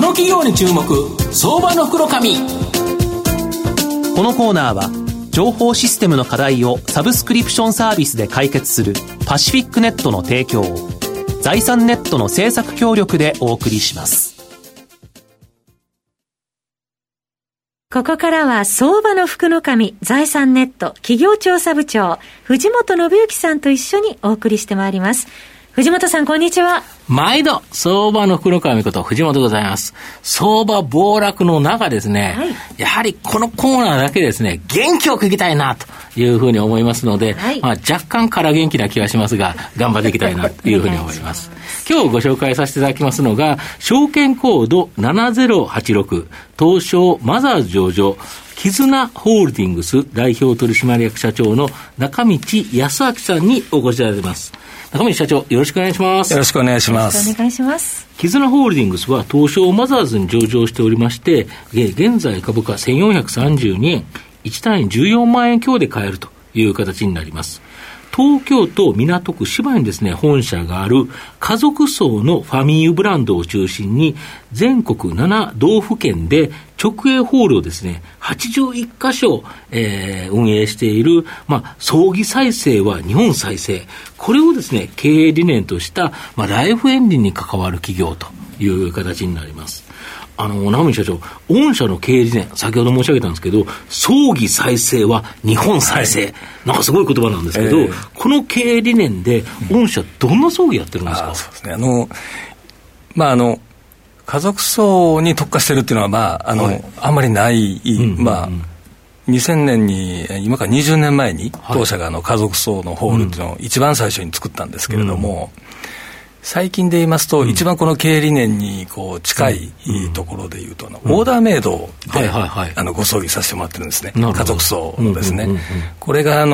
の企業に注目、相場の袋紙。このコーナーは情報システムの課題をサブスクリプションサービスで解決するパシフィックネットの提供を財産ネットの制作協力でお送りします。ここからは相場の福の神、財産ネット企業調査部長藤本信之さんと一緒にお送りしてまいります。藤本さん、こんにちは。毎度相場の福の神こと藤本でございます。相場暴落の中ですね、はい、やはりこのコーナーだけですね、元気よくいきたいなというふうに思いますので、はい、若干から元気な気はしますが頑張っていきたいなというふうに思います。今日ご紹介させていただきますのが、証券コード7086東証マザーズ上場絆ホールディングス代表取締役社長の中道康明さんにお越しいただいています。中道社長、よろしくお願いします。よろしくお願いします。絆ホールディングスは東証マザーズに上場しておりまして、現在株価1432円、1単位14万円強で買えるという形になります。東京都港区芝にですね、本社がある家族層のファミリーブランドを中心に全国7道府県で直営ホールをですね、81カ所、運営している、葬儀再生は日本再生、これをですね、経営理念とした、ライフエンジンに関わる企業という形になります。中道社長、御社の経営理念、先ほど申し上げたんですけど、葬儀再生は日本再生、はい、なんかすごい言葉なんですけど、この経営理念で御社どんな葬儀やってるんですか？そうですね、家族葬に特化してるっていうのは、はい、あんまりない、2000年に今から20年前に当社が家族葬のホールっていうのを一番最初に作ったんですけれども、最近で言いますと、一番この経営理念にこう近いところで言うと、オーダーメイドでご葬儀させてもらってるんですね。家族葬のですね、これが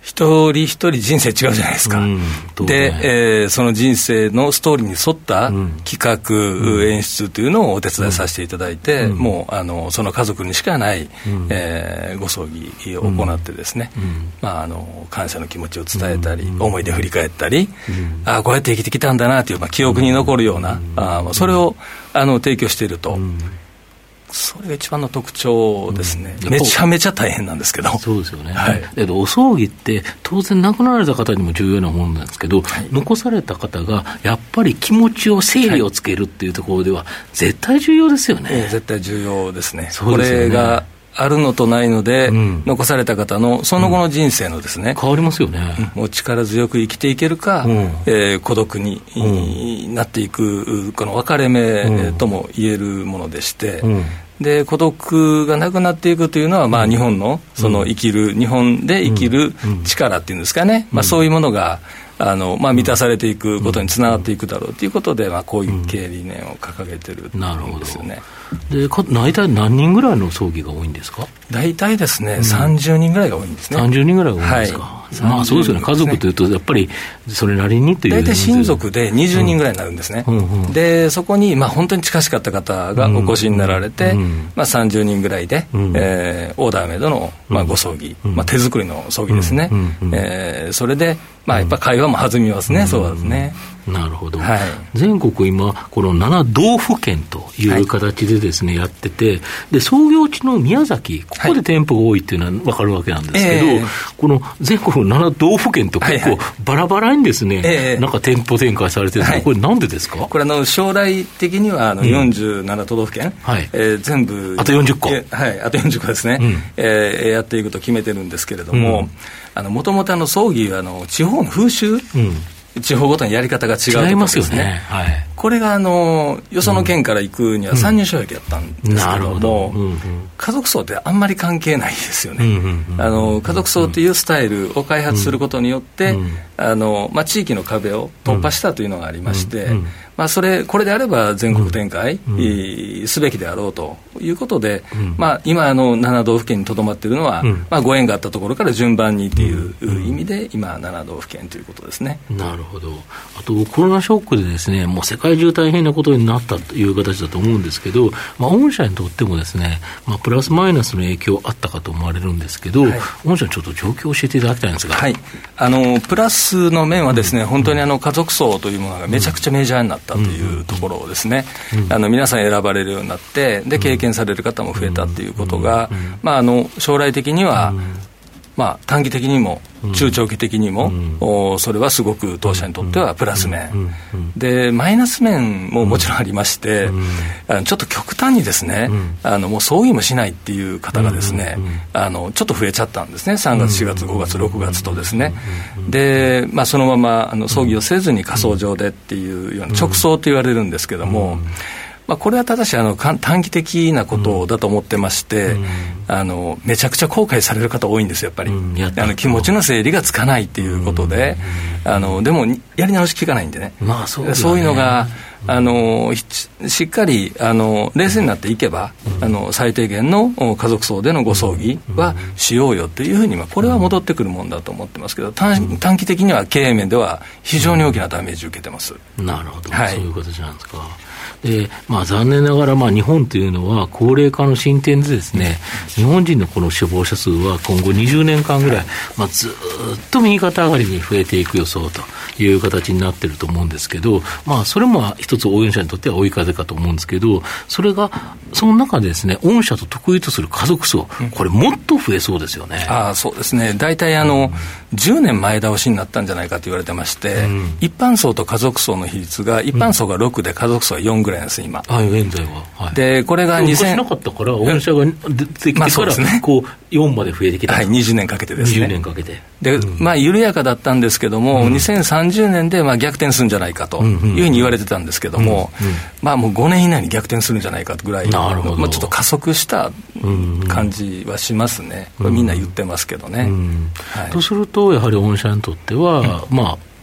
一人一人人生違うじゃないですか、で、その人生のストーリーに沿った企画、演出というのをお手伝いさせていただいて、もうその家族にしかない、ご葬儀を行ってですね、感謝の気持ちを伝えたり、思い出振り返ったり、ああこうやって生きてきたんだなという、記憶に残るような、それを提供していると、それが一番の特徴ですね、めちゃめちゃ大変なんですけど。そうですよね、はい、だけどお葬儀って当然亡くなられた方にも重要なものなんですけど、はい、残された方がやっぱり気持ちを整理をつけるっていうところでは絶対重要ですよね、絶対重要ですね。これがあるのとないので、残された方のその後の人生のですね、変わりますよね。もう力強く生きていけるか、孤独に、なっていく、この分かれ目とも言えるものでして、で孤独がなくなっていくというのは、日本のその生きる、日本で生きる力っていうんですかね、そういうものが満たされていくことにつながっていくだろうということで、こういう経営理念を掲げてるんですよね。で大体何人ぐらいの葬儀が多いんですか？大体ですね、30人ぐらいが多いんですね。30人ぐらいが多いんですか、はい、そうですよね。家族というとやっぱりそれなりにという、大体親族で20人ぐらいになるんですね、でそこに、本当に近しかった方がお越しになられて、30人ぐらいで、オーダーメイドの、ご葬儀、手作りの葬儀ですね、それで、やっぱ会話も弾みますね、そうですね。なるほど、はい、全国今この7道府県という形でですね、やってて、で創業地の宮崎、ここで店舗が多いっていうのは分かるわけなんですけど、この全国7道府県と結構バラバラにですね、なんか店舗展開されてるの、これなんでですか？これ将来的には47都道府県、全部あと40個、あと40個ですね、やっていくと決めてるんですけれども、もともと葬儀は地方の風習、地方ごとにやり方が違うところですね。違いますよね、はい、これがよその県から行くには参入障壁だったんですけども、家族葬ってあんまり関係ないですよね、家族葬というスタイルを開発することによって、地域の壁を突破したというのがありまして、これであれば全国展開、すべきであろうということで、今7道府県にとどまっているのは、ご縁があったところから順番にという意味で、今7道府県ということですね。なるほど。あとコロナショックでですね、もう世界中大変なことになったという形だと思うんですけど、御社にとってもですね、プラスマイナスの影響あったかと思われるんですけど、御社のちょっと状況を教えていただきたいんですが、プラススの面はですね、本当に家族葬というものがめちゃくちゃメジャーになったというところをですね、皆さん選ばれるようになって、で経験される方も増えたということが、将来的には、短期的にも中長期的にもそれはすごく当社にとってはプラス面で、マイナス面ももちろんありまして、ちょっと極端にですね、もう葬儀もしないっていう方がですね、ちょっと増えちゃったんですね、3月4月5月6月とですね。で、そのまま葬儀をせずに火葬場でっていうような直葬と言われるんですけども、これはただし短期的なことだと思ってまして、めちゃくちゃ後悔される方多いんですよ、やっぱり、気持ちの整理がつかないっていうことで、でもやり直しきかないんでね、そういうのがしっかり冷静になっていけば、最低限の家族葬でのご葬儀はしようよっていうふうに、これは戻ってくるもんだと思ってますけど、短期的には経営面では非常に大きなダメージを受けてます。なるほど、そういうことじゃないですか。で残念ながら日本というのは高齢化の進展でですね、日本人のこの死亡者数は今後20年間ぐらい、ずっと右肩上がりに増えていく予想という形になっていると思うんですけど、それも一つ応援者にとっては追い風かと思うんですけど、それがその中でですね、御社と得意とする家族葬、これもっと増えそうですよね。そうですね、大体10年前倒しになったんじゃないかと言われてまして、一般葬と家族葬の比率が、一般葬が6で家族葬は4ぐらいなんです今。現在は。でこれが2000。昔なかったから御社が出てきてから、こう4まで増えてきた。20年かけてですね。20年かけて。で、緩やかだったんですけども、2030年で逆転するんじゃないかというふうに言われてたんですけども、もう5年以内に逆転するんじゃないかぐらい、ちょっと加速した感じはしますね。これみんな言ってますけどね。とするとやはり御社にとっては、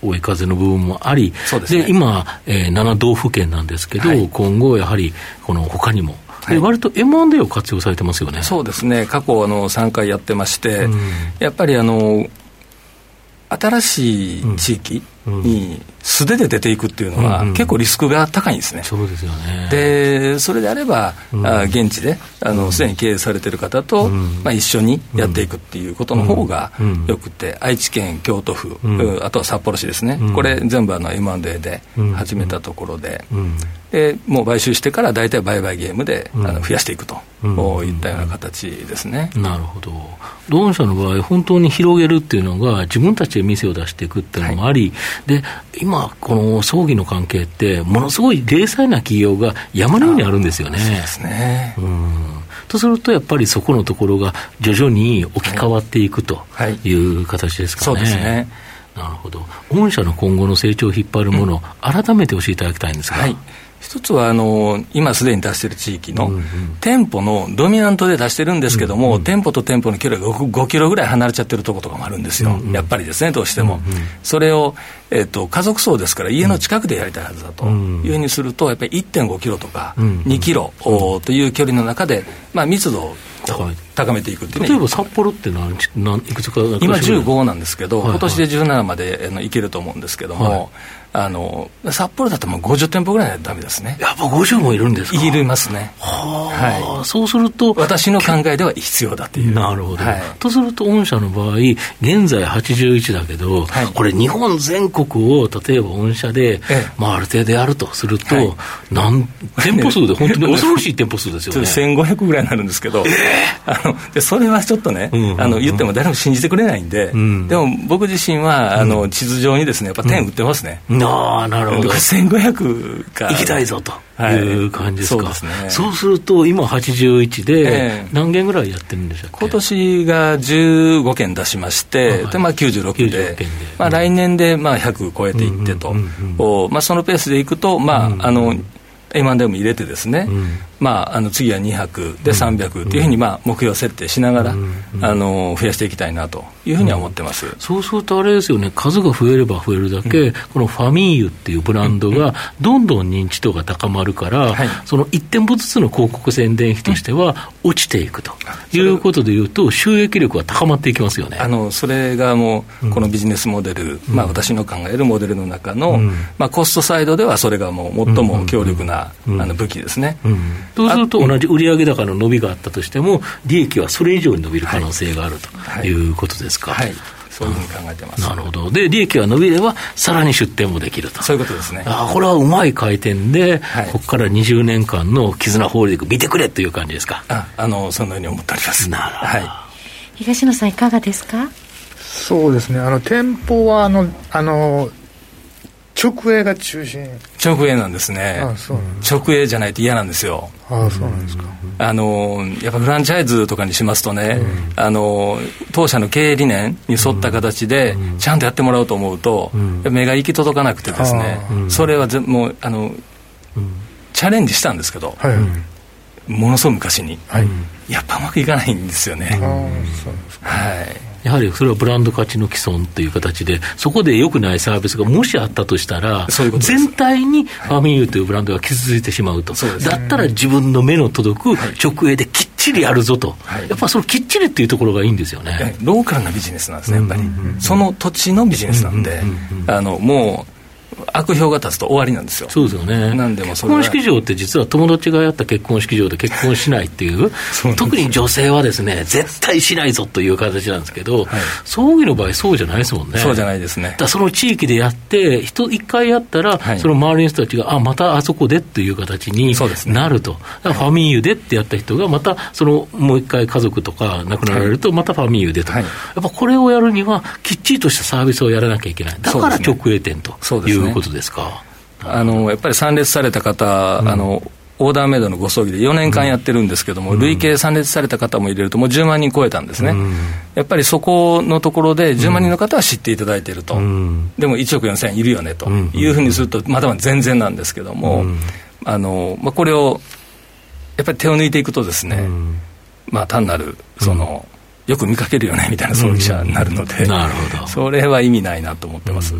追い風の部分もあり、で今、7道府県なんですけど、今後やはりこの他にも。割と M&A を活用されてますよね。そうですね、過去3回やってまして、やっぱり新しい地域に素手で出ていくっていうのは結構リスクが高いんですね。そうですよね。でそれであれば、現地ですでに経営されている方と、一緒にやっていくっていうことの方がよくて、愛知県京都府、あとは札幌市ですね、これ全部M&A で始めたところで、でもう買収してから大体売買ゲームで増やしていくといったような形ですね。なるほど。同社の場合本当に広げるっていうのが自分たちで店を出していくっていうのもあり、で今この葬儀の関係ってものすごい零細な企業が山のようにあるんですよね。そうですね。とするとやっぱりそこのところが徐々に置き換わっていくという形ですかね。そうですね。なるほど。御社の今後の成長を引っ張るものを改めて教えていただきたいんですが、一つは今すでに出している地域の店舗のドミナントで出してるんですけども、店舗と店舗の距離が 5キロぐらい離れちゃってるところとかもあるんですよ、やっぱりですね、どうしても、それを、家族葬ですから家の近くでやりたいはずだというふうにすると、やっぱり 1.5 キロとか2キロという距離の中で、密度を高めていくっていう。例えば札幌っていくつか今15なんですけど、今年で17までいけると思うんですけども、札幌だともう50店舗ぐらいないとダメですね。やっぱ50もいるんですか。いますね。そうすると私の考えでは必要だという。なるほど、とすると御社の場合現在81だけど、これ日本全国を例えば御社で、ある程度やるとすると、店舗数で本当に恐ろしい店舗数ですよね。1500ぐらいになるんですけど、でそれはちょっとね、言っても誰も信じてくれないんで、でも僕自身は地図上にですね、やっぱ点売ってますね。なるほど。1500か行きたいぞという感じですか。そうすると今81で何件ぐらいやってるんでしょうか。今年が15件出しまして、で96で来年で100超えていってと、そのペースでいくとM&A も入れてですね、次は200で300というふうに目標設定しながら増やしていきたいなというふうには思ってます。そうするとあれですよね、数が増えれば増えるだけ、このファミーユっていうブランドがどんどん認知度が高まるから、その1店舗ずつの広告宣伝費としては落ちていくということでいうと、収益力は高まっていきますよね。それがもうこのビジネスモデル、私の考えるモデルの中の、コストサイドではそれがもう最も強力な武器ですね。そうすると同じ売上高の伸びがあったとしても利益はそれ以上に伸びる可能性があるということですか。そういうふうに考えてます。なるほど。で、利益が伸びればさらに出店もできると。そういうことですね。あ、これはうまい回転で、はい、ここから20年間の絆ホールディング見てくれという感じですか。そのように思っております。なるほど、はい、東野さんいかがですか。そうですね、店舗は直営が中心。直営なんですね。ああ、そうなんです。直営じゃないと嫌なんですよ。ああ、そうなんですか。やっぱフランチャイズとかにしますとね、当社の経営理念に沿った形でちゃんとやってもらおうと思うと、目が行き届かなくてですね、それはもうチャレンジしたんですけど、はい、ものすごい昔に、はい、やっぱうまくいかないんですよね。ああ、そうですか。はい、やはりそれはブランド価値の既存という形で、そこで良くないサービスがもしあったとしたら、そういうことです。全体にファミユーというブランドが傷ついてしまうと、はい、だったら自分の目の届く直営できっちりやるぞと、はい、やっぱそのきっちりっていうところがいいんですよね、はい、ローカルなビジネスなんですね、やっぱり、その土地のビジネスなんで、もう悪評が立つと終わりなんですよ。そうですよね。なんでもそれ結婚式場って実は友達がやった結婚式場で結婚しないっていう特に女性はですね絶対しないぞという形なんですけど、はい、葬儀の場合そうじゃないですもんね。そうじゃないですね。だその地域でやって一回やったら、はい、その周りの人たちがまたあそこでっていう形になると、ね、だファミユでってやった人がまたそのもう一回家族とか亡くなられるとまたファミユでと、はい、やっぱこれをやるにはきっちりとしたサービスをやらなきゃいけない。だから直営店というということですか。やっぱり参列された方、オーダーメイドのご葬儀で4年間やってるんですけども、累計参列された方も入れるともう10万人超えたんですね、やっぱりそこのところで10万人の方は知っていただいていると、でも1億4000いるよねというふうにするとまだまだ全然なんですけども、これをやっぱり手を抜いていくとですね、単なるその、よく見かけるよねみたいな葬儀者になるので、なるほど、それは意味ないなと思ってます。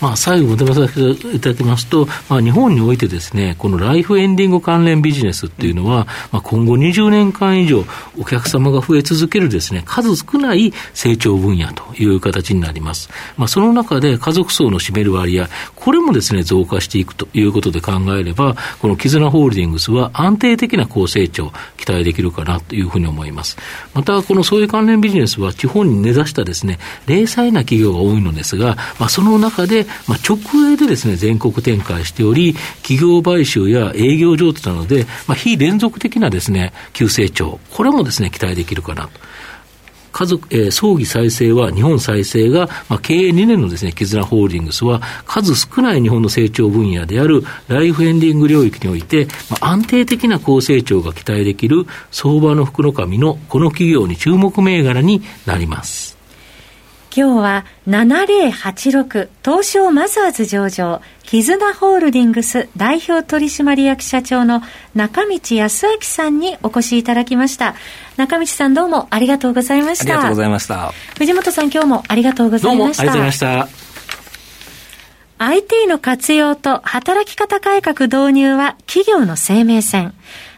はい、最後ご説明させていただきますと、日本においてですね、このライフエンディング関連ビジネスっていうのは、今後20年間以上お客様が増え続けるですね、数少ない成長分野という形になります。その中で家族層の占める割合、これもですね、増加していくということで考えれば、この絆ホールディングスは安定的な高成長期待できるかなというふうに思います。また、このそういう関連ビジネスは地方に根ざしたですね、零細な企業が多いのですが、その中で直営でですね、全国展開しており、企業買収や営業譲渡などで、非連続的なですね、急成長、これもですね、期待できるかなと。葬儀再生は日本再生が、経営2年のですね、絆ホールディングスは数少ない日本の成長分野であるライフエンディング領域において、安定的な高成長が期待できる相場の福の神のこの企業に注目銘柄になります。今日は7086東証マザーズ上場絆ホールディングス代表取締役社長の中道康明さんにお越しいただきました。中道さん、どうもありがとうございました。ありがとうございました。藤本さん、今日もありがとうございました。どうもありがとうございました。IT の活用と働き方改革導入は企業の生命線。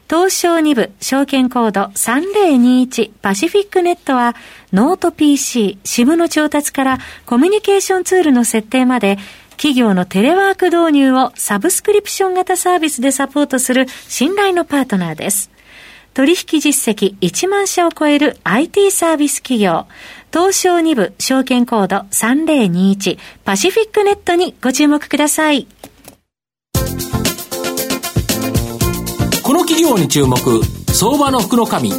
東証2部証券コード3021パシフィックネットはノート PC、支部の調達からコミュニケーションツールの設定まで企業のテレワーク導入をサブスクリプション型サービスでサポートする信頼のパートナーです。取引実績1万社を超える IT サービス企業。東証2部証券コード3021パシフィックネットにご注目ください。この企業に注目、相場の福の神。こ